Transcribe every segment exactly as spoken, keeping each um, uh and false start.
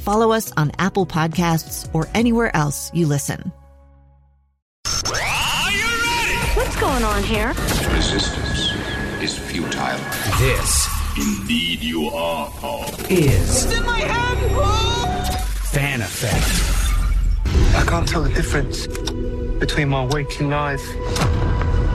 Follow us on Apple Podcasts or anywhere else you listen. Are you ready? What's going on here? Resistance is futile. This, indeed you are, Paul, is... It's in my hand, Paul! Fan Effect. I can't tell the difference between my waking life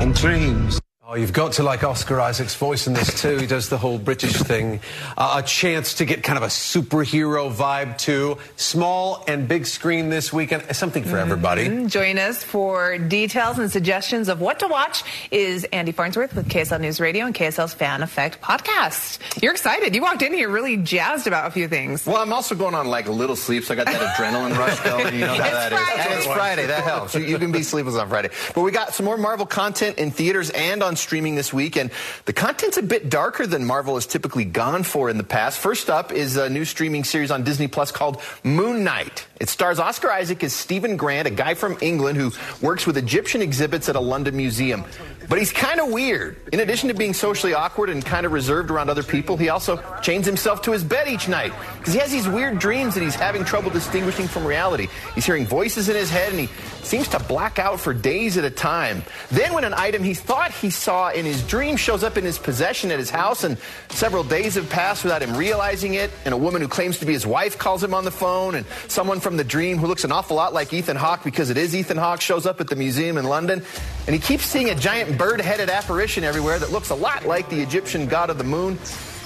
and dreams. Oh, you've got to like Oscar Isaac's voice in this, too. He does the whole British thing. Uh, a chance to get kind of a superhero vibe, too. Small and big screen this weekend. Something for everybody. Mm-hmm. Join us for details and suggestions of what to watch is Andy Farnsworth with K S L News Radio and K S L's Fan Effect Podcast. You're excited. You walked in here really jazzed about a few things. Well, I'm also going on, like, little sleeps. I got that adrenaline rush going. You know how that Friday. is. And it's Friday. That helps. You, you can be sleepless on Friday. But we got some more Marvel content in theaters and on streaming this week, and the content's a bit darker than Marvel has typically gone for in the past. First up is a new streaming series on Disney Plus called Moon Knight. It stars Oscar Isaac as Stephen Grant, a guy from England who works with Egyptian exhibits at a London museum. But he's kind of weird. In addition to being socially awkward and kind of reserved around other people, he also chains himself to his bed each night because he has these weird dreams that he's having trouble distinguishing from reality. He's hearing voices in his head, and he seems to black out for days at a time. Then when an item he thought he saw in his dream shows up in his possession at his house, and several days have passed without him realizing it, and a woman who claims to be his wife calls him on the phone, and someone from the dream who looks an awful lot like Ethan Hawke, because it is Ethan Hawke, shows up at the museum in London, and he keeps seeing a giant bird-headed apparition everywhere that looks a lot like the Egyptian god of the moon.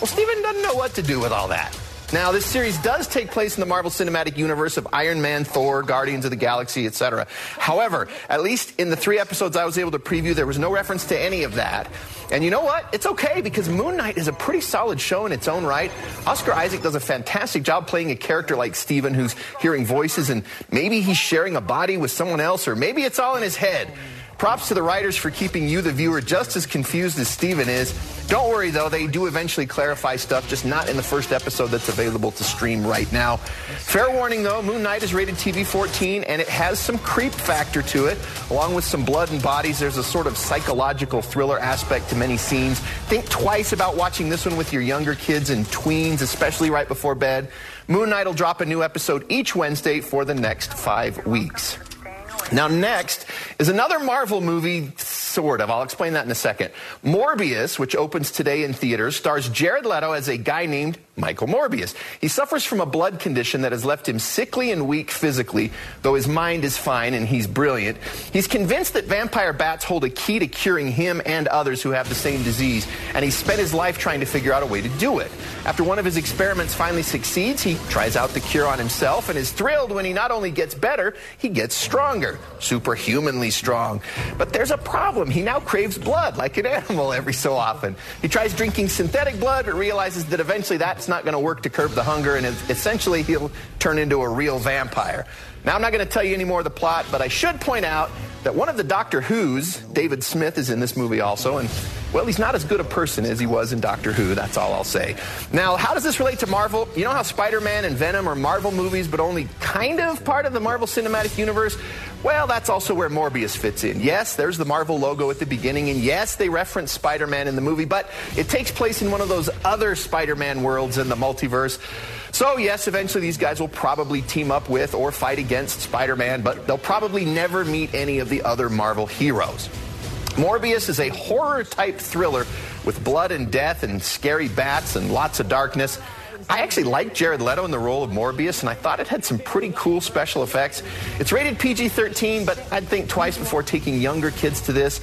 Well, Stephen doesn't know what to do with all that. Now, this series does take place in the Marvel Cinematic Universe of Iron Man, Thor, Guardians of the Galaxy, et cetera. However, at least in the three episodes I was able to preview, there was no reference to any of that. And you know what? It's okay, because Moon Knight is a pretty solid show in its own right. Oscar Isaac does a fantastic job playing a character like Stephen, who's hearing voices, and maybe he's sharing a body with someone else, or maybe it's all in his head. Props to the writers for keeping you, the viewer, just as confused as Stephen is. Don't worry, though. They do eventually clarify stuff, just not in the first episode that's available to stream right now. Fair warning, though, Moon Knight is rated T V fourteen, and it has some creep factor to it. Along with some blood and bodies, there's a sort of psychological thriller aspect to many scenes. Think twice about watching this one with your younger kids and tweens, especially right before bed. Moon Knight will drop a new episode each Wednesday for the next five weeks. Now, next is another Marvel movie, sort of. I'll explain that in a second. Morbius, which opens today in theaters, stars Jared Leto as a guy named Michael Morbius. He suffers from a blood condition that has left him sickly and weak physically, though his mind is fine and he's brilliant. He's convinced that vampire bats hold a key to curing him and others who have the same disease, and he spent his life trying to figure out a way to do it. After one of his experiments finally succeeds, he tries out the cure on himself and is thrilled when he not only gets better, he gets stronger, superhumanly strong. But there's a problem. He now craves blood like an animal every so often. He tries drinking synthetic blood, but realizes that eventually that's not going to work to curb the hunger, and essentially he'll turn into a real vampire. Now, I'm not going to tell you any more of the plot, but I should point out that one of the Doctor Who's, David Smith, is in this movie also, and, well, he's not as good a person as he was in Doctor Who, that's all I'll say. Now, how does this relate to Marvel? You know how Spider-Man and Venom are Marvel movies, but only kind of part of the Marvel Cinematic Universe? Well, that's also where Morbius fits in. Yes, there's the Marvel logo at the beginning, and yes, they reference Spider-Man in the movie, but it takes place in one of those other Spider-Man worlds in the multiverse. So, yes, eventually these guys will probably team up with or fight against Spider-Man, but they'll probably never meet any of the other Marvel heroes. Morbius is a horror-type thriller with blood and death and scary bats and lots of darkness. I actually liked Jared Leto in the role of Morbius, and I thought it had some pretty cool special effects. It's rated P G thirteen, but I'd think twice before taking younger kids to this,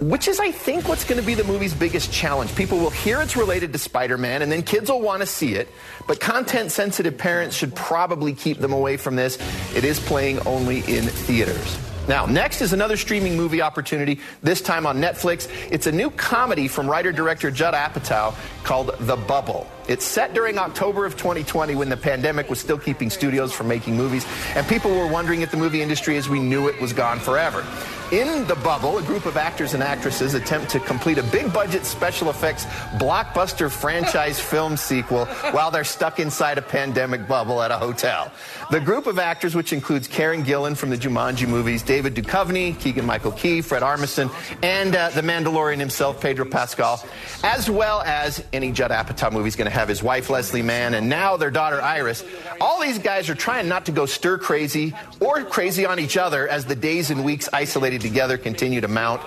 which is, I think, what's going to be the movie's biggest challenge. People will hear it's related to Spider-Man, and then kids will want to see it. But content-sensitive parents should probably keep them away from this. It is playing only in theaters. Now, next is another streaming movie opportunity, this time on Netflix. It's a new comedy from writer-director Judd Apatow called The Bubble. It's set during October of twenty twenty when the pandemic was still keeping studios from making movies, and people were wondering if the movie industry as we knew it was gone forever. In The Bubble, a group of actors and actresses attempt to complete a big-budget special effects blockbuster franchise film sequel while they're stuck inside a pandemic bubble at a hotel. The group of actors, which includes Karen Gillen from the Jumanji movies, David Duchovny, Keegan-Michael Key, Fred Armisen, and uh, The Mandalorian himself, Pedro Pascal, as well as any Judd Apatow movie is going to have his wife, Leslie Mann, and now their daughter, Iris. All these guys are trying not to go stir crazy or crazy on each other as the days and weeks isolated together continue to mount.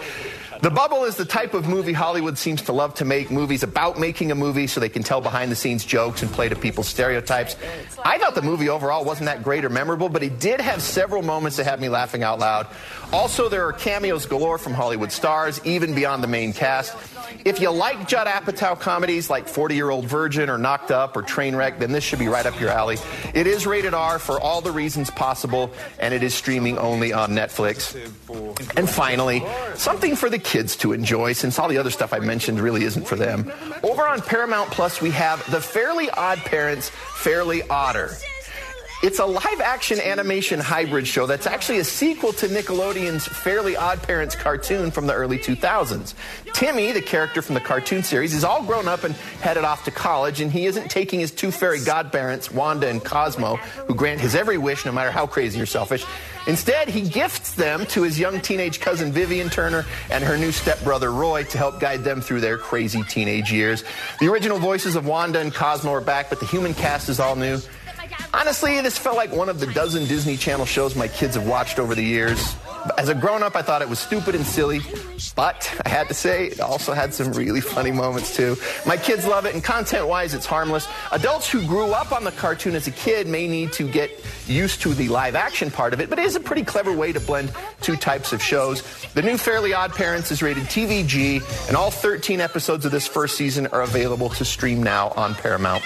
The Bubble is the type of movie Hollywood seems to love to make, movies about making a movie so they can tell behind-the-scenes jokes and play to people's stereotypes. I thought the movie overall wasn't that great or memorable, but it did have several moments that had me laughing out loud. Also, there are cameos galore from Hollywood stars, even beyond the main cast. If you like Judd Apatow comedies like forty-year-old Virgin or Knocked Up or Trainwreck, then this should be right up your alley. It is rated R for all the reasons possible, and it is streaming only on Netflix. And finally, something for the kids. kids to enjoy, since all the other stuff I mentioned really isn't for them. Over on Paramount Plus, we have The Fairly Odd Parents, Fairly Odder. It's a live-action animation hybrid show that's actually a sequel to Nickelodeon's Fairly Odd Parents cartoon from the early two thousands. Timmy, the character from the cartoon series, is all grown up and headed off to college, and he isn't taking his two fairy godparents, Wanda and Cosmo, who grant his every wish no matter how crazy or selfish. Instead, he gifts them to his young teenage cousin Vivian Turner and her new stepbrother Roy to help guide them through their crazy teenage years. The original voices of Wanda and Cosmo are back, but the human cast is all new. Honestly, this felt like one of the dozen Disney Channel shows my kids have watched over the years. As a grown-up, I thought it was stupid and silly, but I had to say it also had some really funny moments, too. My kids love it, and content-wise, it's harmless. Adults who grew up on the cartoon as a kid may need to get used to the live-action part of it, but it is a pretty clever way to blend two types of shows. The new Fairly Odd Parents is rated T V G, and all thirteen episodes of this first season are available to stream now on Paramount+.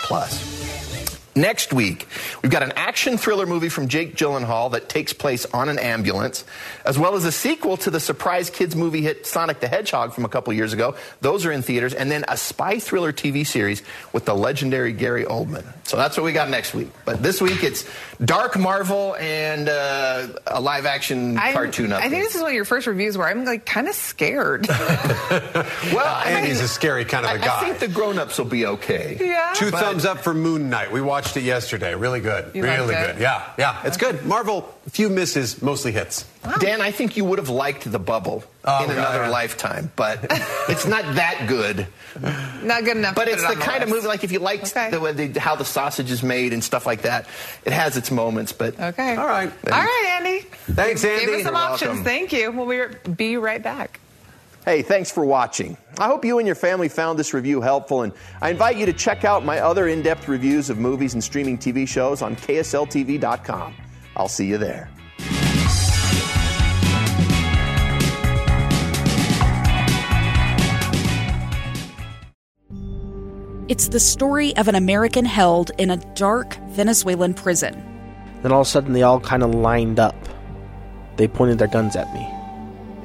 Next week, we've got an action thriller movie from Jake Gyllenhaal that takes place on an ambulance, as well as a sequel to the surprise kids movie hit Sonic the Hedgehog from a couple years ago. Those are in theaters. And then a spy thriller T V series with the legendary Gary Oldman. So that's what we got next week. But this week, it's Dark Marvel and uh, a live-action cartoon update. I think this is one of your first reviews where I'm, like, kind of scared. Well, Andy's I, a scary kind of a I, guy. I think the grown-ups will be okay. Yeah. Two but, thumbs up for Moon Knight. We watched it yesterday. Really good. You really good. good. Yeah, yeah. It's good. Marvel, few misses, mostly hits. Wow. Dan, I think you would have liked The Bubble oh, in another yeah. lifetime, but it's not that good. Not good enough. But it's it the kind of movie, like, if you liked okay. the, the, how the sausage is made and stuff like that, it has its moments, but... Okay. All right. Thanks. All right, Andy. Thanks, Andy. Give us some You're options. Welcome. Thank you. We'll be right back. Hey, thanks for watching. I hope you and your family found this review helpful, and I invite you to check out my other in-depth reviews of movies and streaming T V shows on K S L T V dot com. I'll see you there. It's the story of an American held in a dark Venezuelan prison. Then all of a sudden, they all kind of lined up. They pointed their guns at me.